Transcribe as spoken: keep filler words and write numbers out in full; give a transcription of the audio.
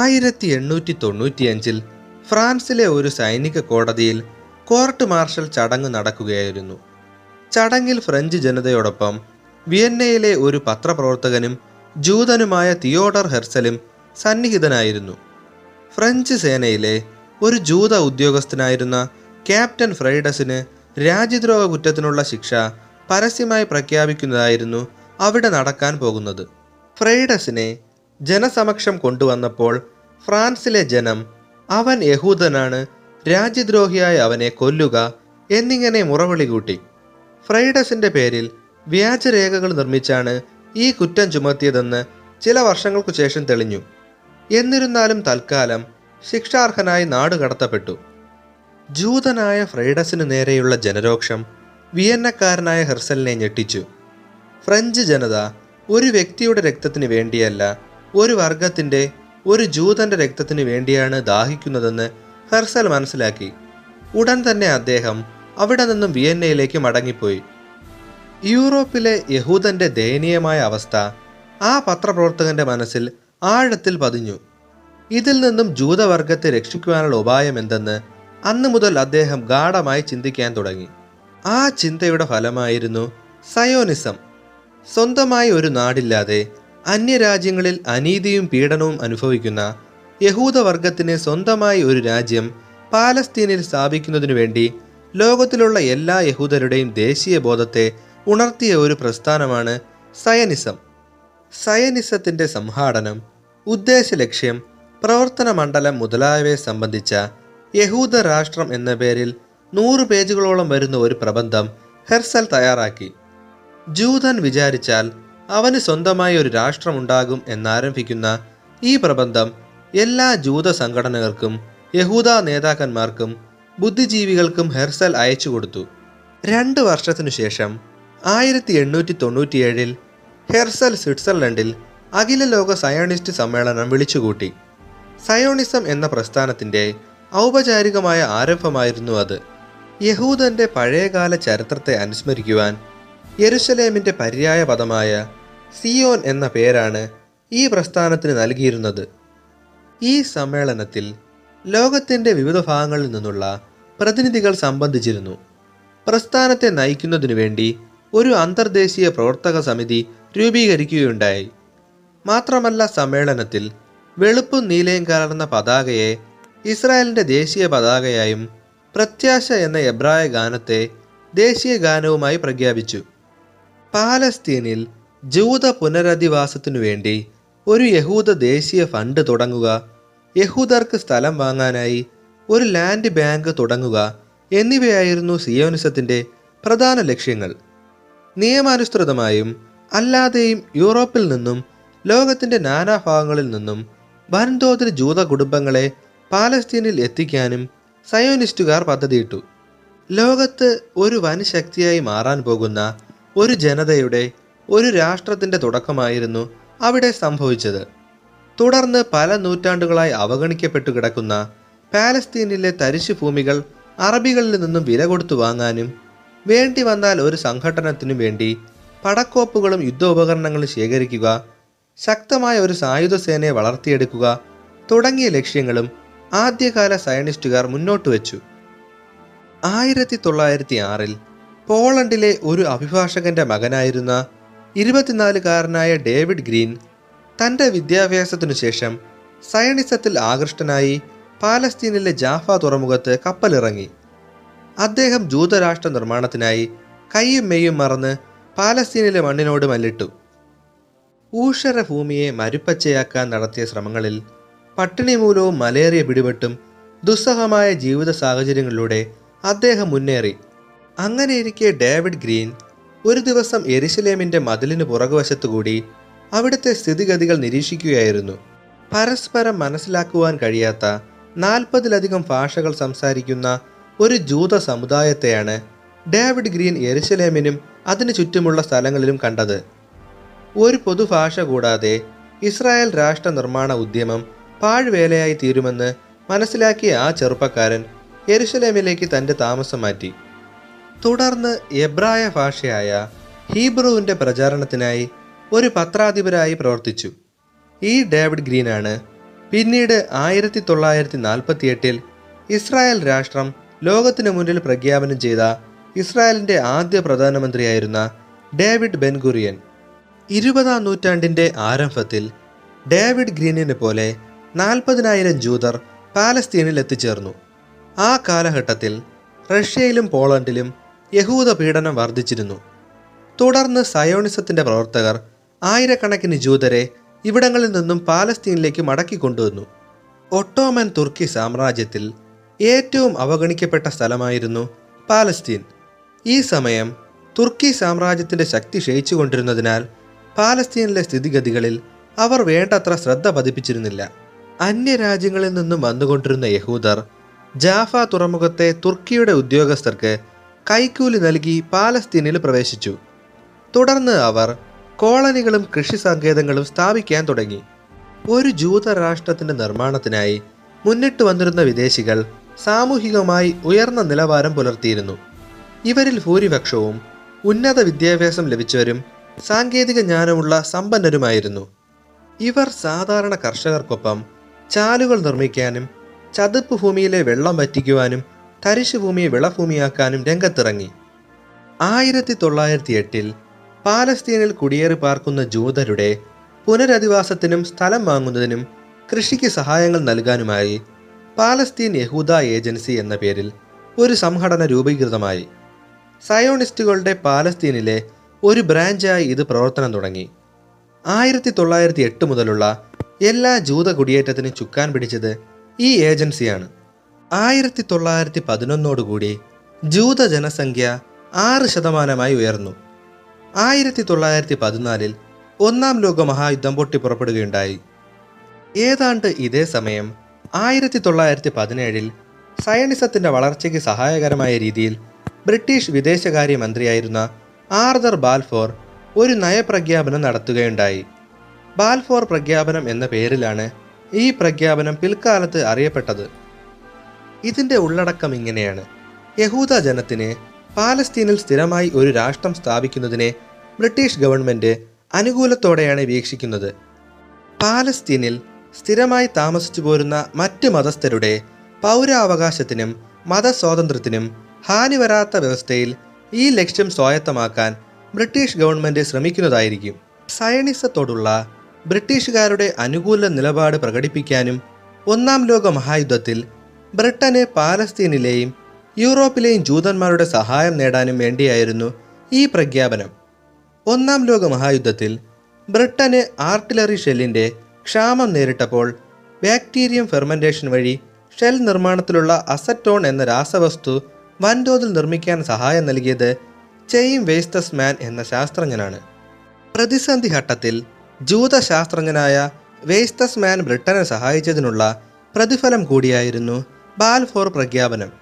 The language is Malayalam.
ആയിരത്തി എണ്ണൂറ്റി തൊണ്ണൂറ്റിയഞ്ചിൽ ഫ്രാൻസിലെ ഒരു സൈനിക കോടതിയിൽ കോർട്ട് മാർഷൽ ചടങ്ങ് നടക്കുകയായിരുന്നു. ചടങ്ങിൽ ഫ്രഞ്ച് ജനതയോടൊപ്പം വിയന്നയിലെ ഒരു പത്രപ്രവർത്തകനും ജൂതനുമായ തിയോഡർ ഹെർസലും സന്നിഹിതനായിരുന്നു. ഫ്രഞ്ച് സേനയിലെ ഒരു ജൂത ഉദ്യോഗസ്ഥനായിരുന്ന ക്യാപ്റ്റൻ ഫ്രൈഡസിന് രാജ്യദ്രോഹ കുറ്റത്തിനുള്ള ശിക്ഷ പരസ്യമായി പ്രഖ്യാപിക്കുന്നതായിരുന്നു അവിടെ നടക്കാൻ പോകുന്നത്. ഫ്രൈഡസിനെ ജനസമക്ഷം കൊണ്ടുവന്നപ്പോൾ ഫ്രാൻസിലെ ജനം അവൻ യഹൂദനാണ്, രാജ്യദ്രോഹിയായ അവനെ കൊല്ലുക എന്നിങ്ങനെ മുറവിളി കൂട്ടി. ഫ്രൈഡസിൻ്റെ പേരിൽ വ്യാജരേഖകൾ നിർമ്മിച്ചാണ് ഈ കുറ്റം ചുമത്തിയതെന്ന് ചില വർഷങ്ങൾക്കു ശേഷം തെളിഞ്ഞു. എന്നിരുന്നാലും തൽക്കാലം ശിക്ഷാർഹനായി നാടുകടത്തപ്പെട്ടു. ജൂതനായ ഫ്രൈഡസിനു നേരെയുള്ള ജനരോക്ഷം വിയന്നക്കാരനായ ഹെർസലിനെ ഞെട്ടിച്ചു. ഫ്രഞ്ച് ജനത ഒരു വ്യക്തിയുടെ രക്തത്തിന് വേണ്ടിയല്ല, ഒരു വർഗത്തിൻ്റെ, ഒരു ജൂതൻ്റെ രക്തത്തിന് വേണ്ടിയാണ് ദാഹിക്കുന്നതെന്ന് ഹെർസൽ മനസ്സിലാക്കി. ഉടൻ തന്നെ അദ്ദേഹം അവിടെ നിന്നും വിയന്നയിലേക്ക് മടങ്ങിപ്പോയി. യൂറോപ്പിലെ യഹൂദൻ്റെ ദയനീയമായ അവസ്ഥ ആ പത്രപ്രവർത്തകൻ്റെ മനസ്സിൽ ആഴത്തിൽ പതിഞ്ഞു. ഇതിൽ നിന്നും ജൂതവർഗത്തെ രക്ഷിക്കുവാനുള്ള ഉപായം എന്തെന്ന് അന്നു മുതൽ അദ്ദേഹം ഗാഢമായി ചിന്തിക്കാൻ തുടങ്ങി. ആ ചിന്തയുടെ ഫലമായിരുന്നു സയോണിസം. സ്വന്തമായി ഒരു നാടില്ലാതെ അന്യരാജ്യങ്ങളിൽ അനീതിയും പീഡനവും അനുഭവിക്കുന്ന യഹൂദവർഗത്തിന് സ്വന്തമായി ഒരു രാജ്യം പാലസ്തീനിൽ സ്ഥാപിക്കുന്നതിനു വേണ്ടി ലോകത്തിലുള്ള എല്ലാ യഹൂദരുടെയും ദേശീയ ബോധത്തെ ഉണർത്തിയ ഒരു പ്രസ്ഥാനമാണ് സയനിസം. സയനിസത്തിൻ്റെ സംഹാടനം, ഉദ്ദേശലക്ഷ്യം, പ്രവർത്തന മണ്ഡലം മുതലായവയെ സംബന്ധിച്ച യഹൂദ രാഷ്ട്രം എന്ന പേരിൽ നൂറ് പേജുകളോളം വരുന്ന ഒരു പ്രബന്ധം ഹെർസൽ തയ്യാറാക്കി. ജൂതൻ വിചാരിച്ചാൽ അവന് സ്വന്തമായി ഒരു രാഷ്ട്രമുണ്ടാകും എന്നാരംഭിക്കുന്ന ഈ പ്രബന്ധം എല്ലാ ജൂത സംഘടനകൾക്കും യഹൂദ നേതാക്കന്മാർക്കും ബുദ്ധിജീവികൾക്കും ഹെർസൽ അയച്ചു കൊടുത്തു. രണ്ട് വർഷത്തിനു ശേഷം ആയിരത്തി എണ്ണൂറ്റി തൊണ്ണൂറ്റിയേഴിൽ ഹെർസൽ സ്വിറ്റ്സർലൻഡിൽ അഖില ലോക സയോണിസ്റ്റ് സമ്മേളനം വിളിച്ചുകൂട്ടി. സയോണിസം എന്ന പ്രസ്ഥാനത്തിൻ്റെ ഔപചാരികമായ ആരംഭമായിരുന്നു അത്. യഹൂദൻ്റെ പഴയകാല ചരിത്രത്തെ അനുസ്മരിക്കുവാൻ യെരുശലേമിൻ്റെ പര്യായ പദമായ സിയോൻ എന്ന പേരാണ് ഈ പ്രസ്ഥാനത്തിന് നൽകിയിരുന്നത്. ഈ സമ്മേളനത്തിൽ ലോകത്തിൻ്റെ വിവിധ ഭാഗങ്ങളിൽ നിന്നുള്ള പ്രതിനിധികൾ സംബന്ധിച്ചിരുന്നു. പ്രസ്ഥാനത്തെ നയിക്കുന്നതിനു വേണ്ടി ഒരു അന്തർദേശീയ പ്രവർത്തക സമിതി രൂപീകരിക്കുകയുണ്ടായി. മാത്രമല്ല, സമ്മേളനത്തിൽ വെളുപ്പും നീലയും കലർന്ന പതാകയെ ഇസ്രായേലിൻ്റെ ദേശീയ പതാകയായും പ്രത്യാശ എന്ന എബ്രായ ഗാനത്തെ ദേശീയ ഗാനവുമായി പ്രഖ്യാപിച്ചു. പാലസ്തീനിൽ ജൂത പുനരധിവാസത്തിനു വേണ്ടി ഒരു യഹൂദ ദേശീയ ഫണ്ട് തുടങ്ങുക, യഹൂദർക്ക് സ്ഥലം വാങ്ങാനായി ഒരു ലാൻഡ് ബാങ്ക് തുടങ്ങുക എന്നിവയായിരുന്നു സിയോണിസത്തിൻ്റെ പ്രധാന ലക്ഷ്യങ്ങൾ. നിയമാനുസൃതമായും അല്ലാതെയും യൂറോപ്പിൽ നിന്നും ലോകത്തിൻ്റെ നാനാഭാഗങ്ങളിൽ നിന്നും വൻതോതിൽ ജൂത കുടുംബങ്ങളെ പാലസ്തീനിൽ എത്തിക്കാനും സയോണിസ്റ്റുകാർ പദ്ധതിയിട്ടു. ലോകത്ത് ഒരു വൻ ശക്തിയായി മാറാൻ പോകുന്ന ഒരു ജനതയുടെ, ഒരു രാഷ്ട്രത്തിൻ്റെ തുടക്കമായിരുന്നു അവിടെ സംഭവിച്ചത്. തുടർന്ന് പല നൂറ്റാണ്ടുകളായി അവഗണിക്കപ്പെട്ടു കിടക്കുന്ന പാലസ്തീനിലെ തരിശു ഭൂമികൾ അറബികളിൽ നിന്നും വില കൊടുത്തു വാങ്ങാനും വേണ്ടി വന്നാൽ ഒരു സംഘടനത്തിനു വേണ്ടി പടക്കോപ്പുകളും യുദ്ധോപകരണങ്ങളും ശേഖരിക്കുക, ശക്തമായ ഒരു സായുധസേനയെ വളർത്തിയെടുക്കുക തുടങ്ങിയ ലക്ഷ്യങ്ങളും ആദ്യകാല സയനിസ്റ്റുകാർ മുന്നോട്ട് വെച്ചു. ആയിരത്തി തൊള്ളായിരത്തി ആറിൽ പോളണ്ടിലെ ഒരു അഭിഭാഷകൻ്റെ മകനായിരുന്ന ഇരുപത്തിനാലുകാരനായ ഡേവിഡ് ഗ്രീൻ തൻ്റെ വിദ്യാഭ്യാസത്തിനു ശേഷം സയണിസത്തിൽ ആകൃഷ്ടനായി പാലസ്തീനിലെ ജാഫ തുറമുഖത്ത് കപ്പലിറങ്ങി. അദ്ദേഹം ജൂതരാഷ്ട്ര നിർമ്മാണത്തിനായി കൈയും മെയ്യും മറന്ന് പാലസ്തീനിലെ മണ്ണിനോട് മല്ലിട്ടു. ഊഷരഭൂമിയെ മരുപ്പച്ചയാക്കാൻ നടത്തിയ ശ്രമങ്ങളിൽ പട്ടിണി മൂലവും മലേറിയ പിടിപെട്ടും ദുസ്സഹമായ ജീവിത സാഹചര്യങ്ങളിലൂടെ അദ്ദേഹം മുന്നേറി. അങ്ങനെയിരിക്കെ ഡേവിഡ് ഗ്രീൻ ഒരു ദിവസം യെരുശലേമിൻ്റെ മതിലിന് പുറകുവശത്തുകൂടി അവിടുത്തെ സ്ഥിതിഗതികൾ നിരീക്ഷിക്കുകയായിരുന്നു. പരസ്പരം മനസ്സിലാക്കുവാൻ കഴിയാത്ത നാൽപ്പതിലധികം ഭാഷകൾ സംസാരിക്കുന്ന ഒരു ജൂത സമുദായത്തെയാണ് ഡേവിഡ് ഗ്രീൻ യെരുശലേമിനും അതിനു ചുറ്റുമുള്ള സ്ഥലങ്ങളിലും കണ്ടത്. ഒരു പൊതുഭാഷ കൂടാതെ ഇസ്രായേൽ രാഷ്ട്ര നിർമ്മാണ ഉദ്യമം പാഴ്വേലയായി തീരുമെന്ന് മനസ്സിലാക്കിയ ആ ചെറുപ്പക്കാരൻ യെരുശലേമിലേക്ക് തൻ്റെ താമസം മാറ്റി. തുടർന്ന് എബ്രായ ഭാഷയായ ഹീബ്രുവിൻ്റെ പ്രചാരണത്തിനായി ഒരു പത്രാധിപരായി പ്രവർത്തിച്ചു. ഈ ഡേവിഡ് ഗ്രീനാണ് പിന്നീട് ആയിരത്തി തൊള്ളായിരത്തി നാൽപ്പത്തി എട്ടിൽ ഇസ്രായേൽ രാഷ്ട്രം ലോകത്തിനു മുന്നിൽ പ്രഖ്യാപനം ചെയ്ത ഇസ്രായേലിൻ്റെ ആദ്യ പ്രധാനമന്ത്രിയായിരുന്ന ഡേവിഡ് ബെൻഗുറിയൻ ഇരുപതാം നൂറ്റാണ്ടിൻ്റെ ആരംഭത്തിൽ ഡേവിഡ് ഗ്രീനിനെ പോലെ നാൽപ്പതിനായിരം ജൂതർ പാലസ്തീനിൽ എത്തിച്ചേർന്നു. ആ കാലഘട്ടത്തിൽ റഷ്യയിലും പോളണ്ടിലും യഹൂദ പീഡനം വർദ്ധിച്ചിരുന്നു. തുടർന്ന് സയോണിസത്തിൻ്റെ പ്രവർത്തകർ ആയിരക്കണക്കിന് ജൂതരെ ഇവിടങ്ങളിൽ നിന്നും പാലസ്തീനിലേക്ക് മടക്കിക്കൊണ്ടുവന്നു. ഒട്ടോമൻ തുർക്കി സാമ്രാജ്യത്തിൽ ഏറ്റവും അവഗണിക്കപ്പെട്ട സ്ഥലമായിരുന്നു പാലസ്തീൻ. ഈ സമയം തുർക്കി സാമ്രാജ്യത്തിൻ്റെ ശക്തി ക്ഷയിച്ചുകൊണ്ടിരുന്നതിനാൽ പാലസ്തീനിലെ സ്ഥിതിഗതികളിൽ അവർ വേണ്ടത്ര ശ്രദ്ധ പതിപ്പിച്ചിരുന്നില്ല. അന്യരാജ്യങ്ങളിൽ നിന്നും വന്നുകൊണ്ടിരുന്ന യഹൂദർ ജാഫ തുറമുഖത്തെ തുർക്കിയുടെ ഉദ്യോഗസ്ഥർക്ക് കൈക്കൂലി നൽകി പാലസ്തീനിൽ പ്രവേശിച്ചു. തുടർന്ന് അവർ കോളനികളും കൃഷി സങ്കേതങ്ങളും സ്ഥാപിക്കാൻ തുടങ്ങി. ഒരു ജൂതരാഷ്ട്രത്തിൻ്റെ നിർമ്മാണത്തിനായി മുന്നിട്ട് വന്നിരുന്ന വിദേശികൾ സാമൂഹികമായി ഉയർന്ന നിലവാരം പുലർത്തിയിരുന്നു. ഇവരിൽ ഭൂരിപക്ഷവും ഉന്നത വിദ്യാഭ്യാസം ലഭിച്ചവരും സാങ്കേതിക ജ്ഞാനമുള്ള സമ്പന്നരുമായിരുന്നു. ഇവർ സാധാരണ കർഷകർക്കൊപ്പം ചാലുകൾ നിർമ്മിക്കാനും ചതുപ്പ് ഭൂമിയിലെ വെള്ളം വറ്റിക്കുവാനും തരിശു ഭൂമിയെ വിളഭൂമിയാക്കാനും രംഗത്തിറങ്ങി. ആയിരത്തി തൊള്ളായിരത്തി എട്ടിൽ പാലസ്തീനിൽ കുടിയേറി പാർക്കുന്ന ജൂതരുടെ പുനരധിവാസത്തിനും സ്ഥലം വാങ്ങുന്നതിനും കൃഷിക്ക് സഹായങ്ങൾ നൽകാനുമായി പാലസ്തീൻ യഹൂദ ഏജൻസി എന്ന പേരിൽ ഒരു സംഘടന രൂപീകൃതമായി. സയോണിസ്റ്റുകളുടെ പാലസ്തീനിലെ ഒരു ബ്രാഞ്ചായി ഇത് പ്രവർത്തനം തുടങ്ങി. ആയിരത്തി തൊള്ളായിരത്തി എട്ട് മുതലുള്ള എല്ലാ ജൂത കുടിയേറ്റത്തിനും ചുക്കാൻ പിടിച്ചത് ഈ ഏജൻസിയാണ്. ആയിരത്തി തൊള്ളായിരത്തി പതിനൊന്നോടുകൂടി ജൂത ജനസംഖ്യ ആറ് ശതമാനമായി ഉയർന്നു. ആയിരത്തി തൊള്ളായിരത്തി പതിനാലിൽ ഒന്നാം ലോക മഹായുദ്ധം പൊട്ടിപ്പുറപ്പെടുകയുണ്ടായി. ഏതാണ്ട് ഇതേ സമയം ആയിരത്തി തൊള്ളായിരത്തി പതിനേഴിൽ സയണിസത്തിൻ്റെ വളർച്ചയ്ക്ക് സഹായകരമായ രീതിയിൽ ബ്രിട്ടീഷ് വിദേശകാര്യമന്ത്രിയായിരുന്ന ആർതർ ബാൽഫോർ ഒരു നയപ്രഖ്യാപനം നടത്തുകയുണ്ടായി. ബാൽഫോർ പ്രഖ്യാപനം എന്ന പേരിലാണ് ഈ പ്രഖ്യാപനം പിൽക്കാലത്ത് അറിയപ്പെട്ടത്. ഇതിൻ്റെ ഉള്ളടക്കം ഇങ്ങനെയാണ്: യഹൂദ ജനത്തിന് പാലസ്തീനിൽ സ്ഥിരമായി ഒരു രാഷ്ട്രം സ്ഥാപിക്കുന്നതിനെ ബ്രിട്ടീഷ് ഗവൺമെൻറ് അനുകൂലത്തോടെയാണ് വീക്ഷിക്കുന്നത്. പാലസ്തീനിൽ സ്ഥിരമായി താമസിച്ചു പോരുന്ന മറ്റ് മതസ്ഥരുടെ പൗരാവകാശത്തിനും മതസ്വാതന്ത്ര്യത്തിനും ഹാനി വരാത്ത വ്യവസ്ഥയിൽ ഈ ലക്ഷ്യം സ്വായത്തമാക്കാൻ ബ്രിട്ടീഷ് ഗവൺമെൻറ് ശ്രമിക്കുന്നതായിരിക്കും. സയണിസത്തോടുള്ള ബ്രിട്ടീഷുകാരുടെ അനുകൂല നിലപാട് പ്രകടിപ്പിക്കാനും ഒന്നാം ലോക മഹായുദ്ധത്തിൽ ബ്രിട്ടന് പാലസ്തീനിലെയും യൂറോപ്പിലെയും ജൂതന്മാരുടെ സഹായം നേടാനും വേണ്ടിയായിരുന്നു ഈ പ്രഖ്യാപനം. ഒന്നാം ലോക മഹായുദ്ധത്തിൽ ബ്രിട്ടന് ആർട്ടിലറി ഷെല്ലിൻ്റെ ക്ഷാമം നേരിട്ടപ്പോൾ ബാക്ടീരിയം ഫെർമെൻറ്റേഷൻ വഴി ഷെൽ നിർമ്മാണത്തിലുള്ള അസറ്റോൺ എന്ന രാസവസ്തു വൻതോതിൽ നിർമ്മിക്കാൻ സഹായം നൽകിയത് ചെയിം വെയ്സ്തസ് മാൻ എന്ന ശാസ്ത്രജ്ഞനാണ്. പ്രതിസന്ധി ഘട്ടത്തിൽ ജൂതശാസ്ത്രജ്ഞനായ വെയ്സ്തസ് മാൻ ബ്രിട്ടനെ സഹായിച്ചതിനുള്ള പ്രതിഫലം കൂടിയായിരുന്നു ബാൽഫോർ പ്രഖ്യാപനം.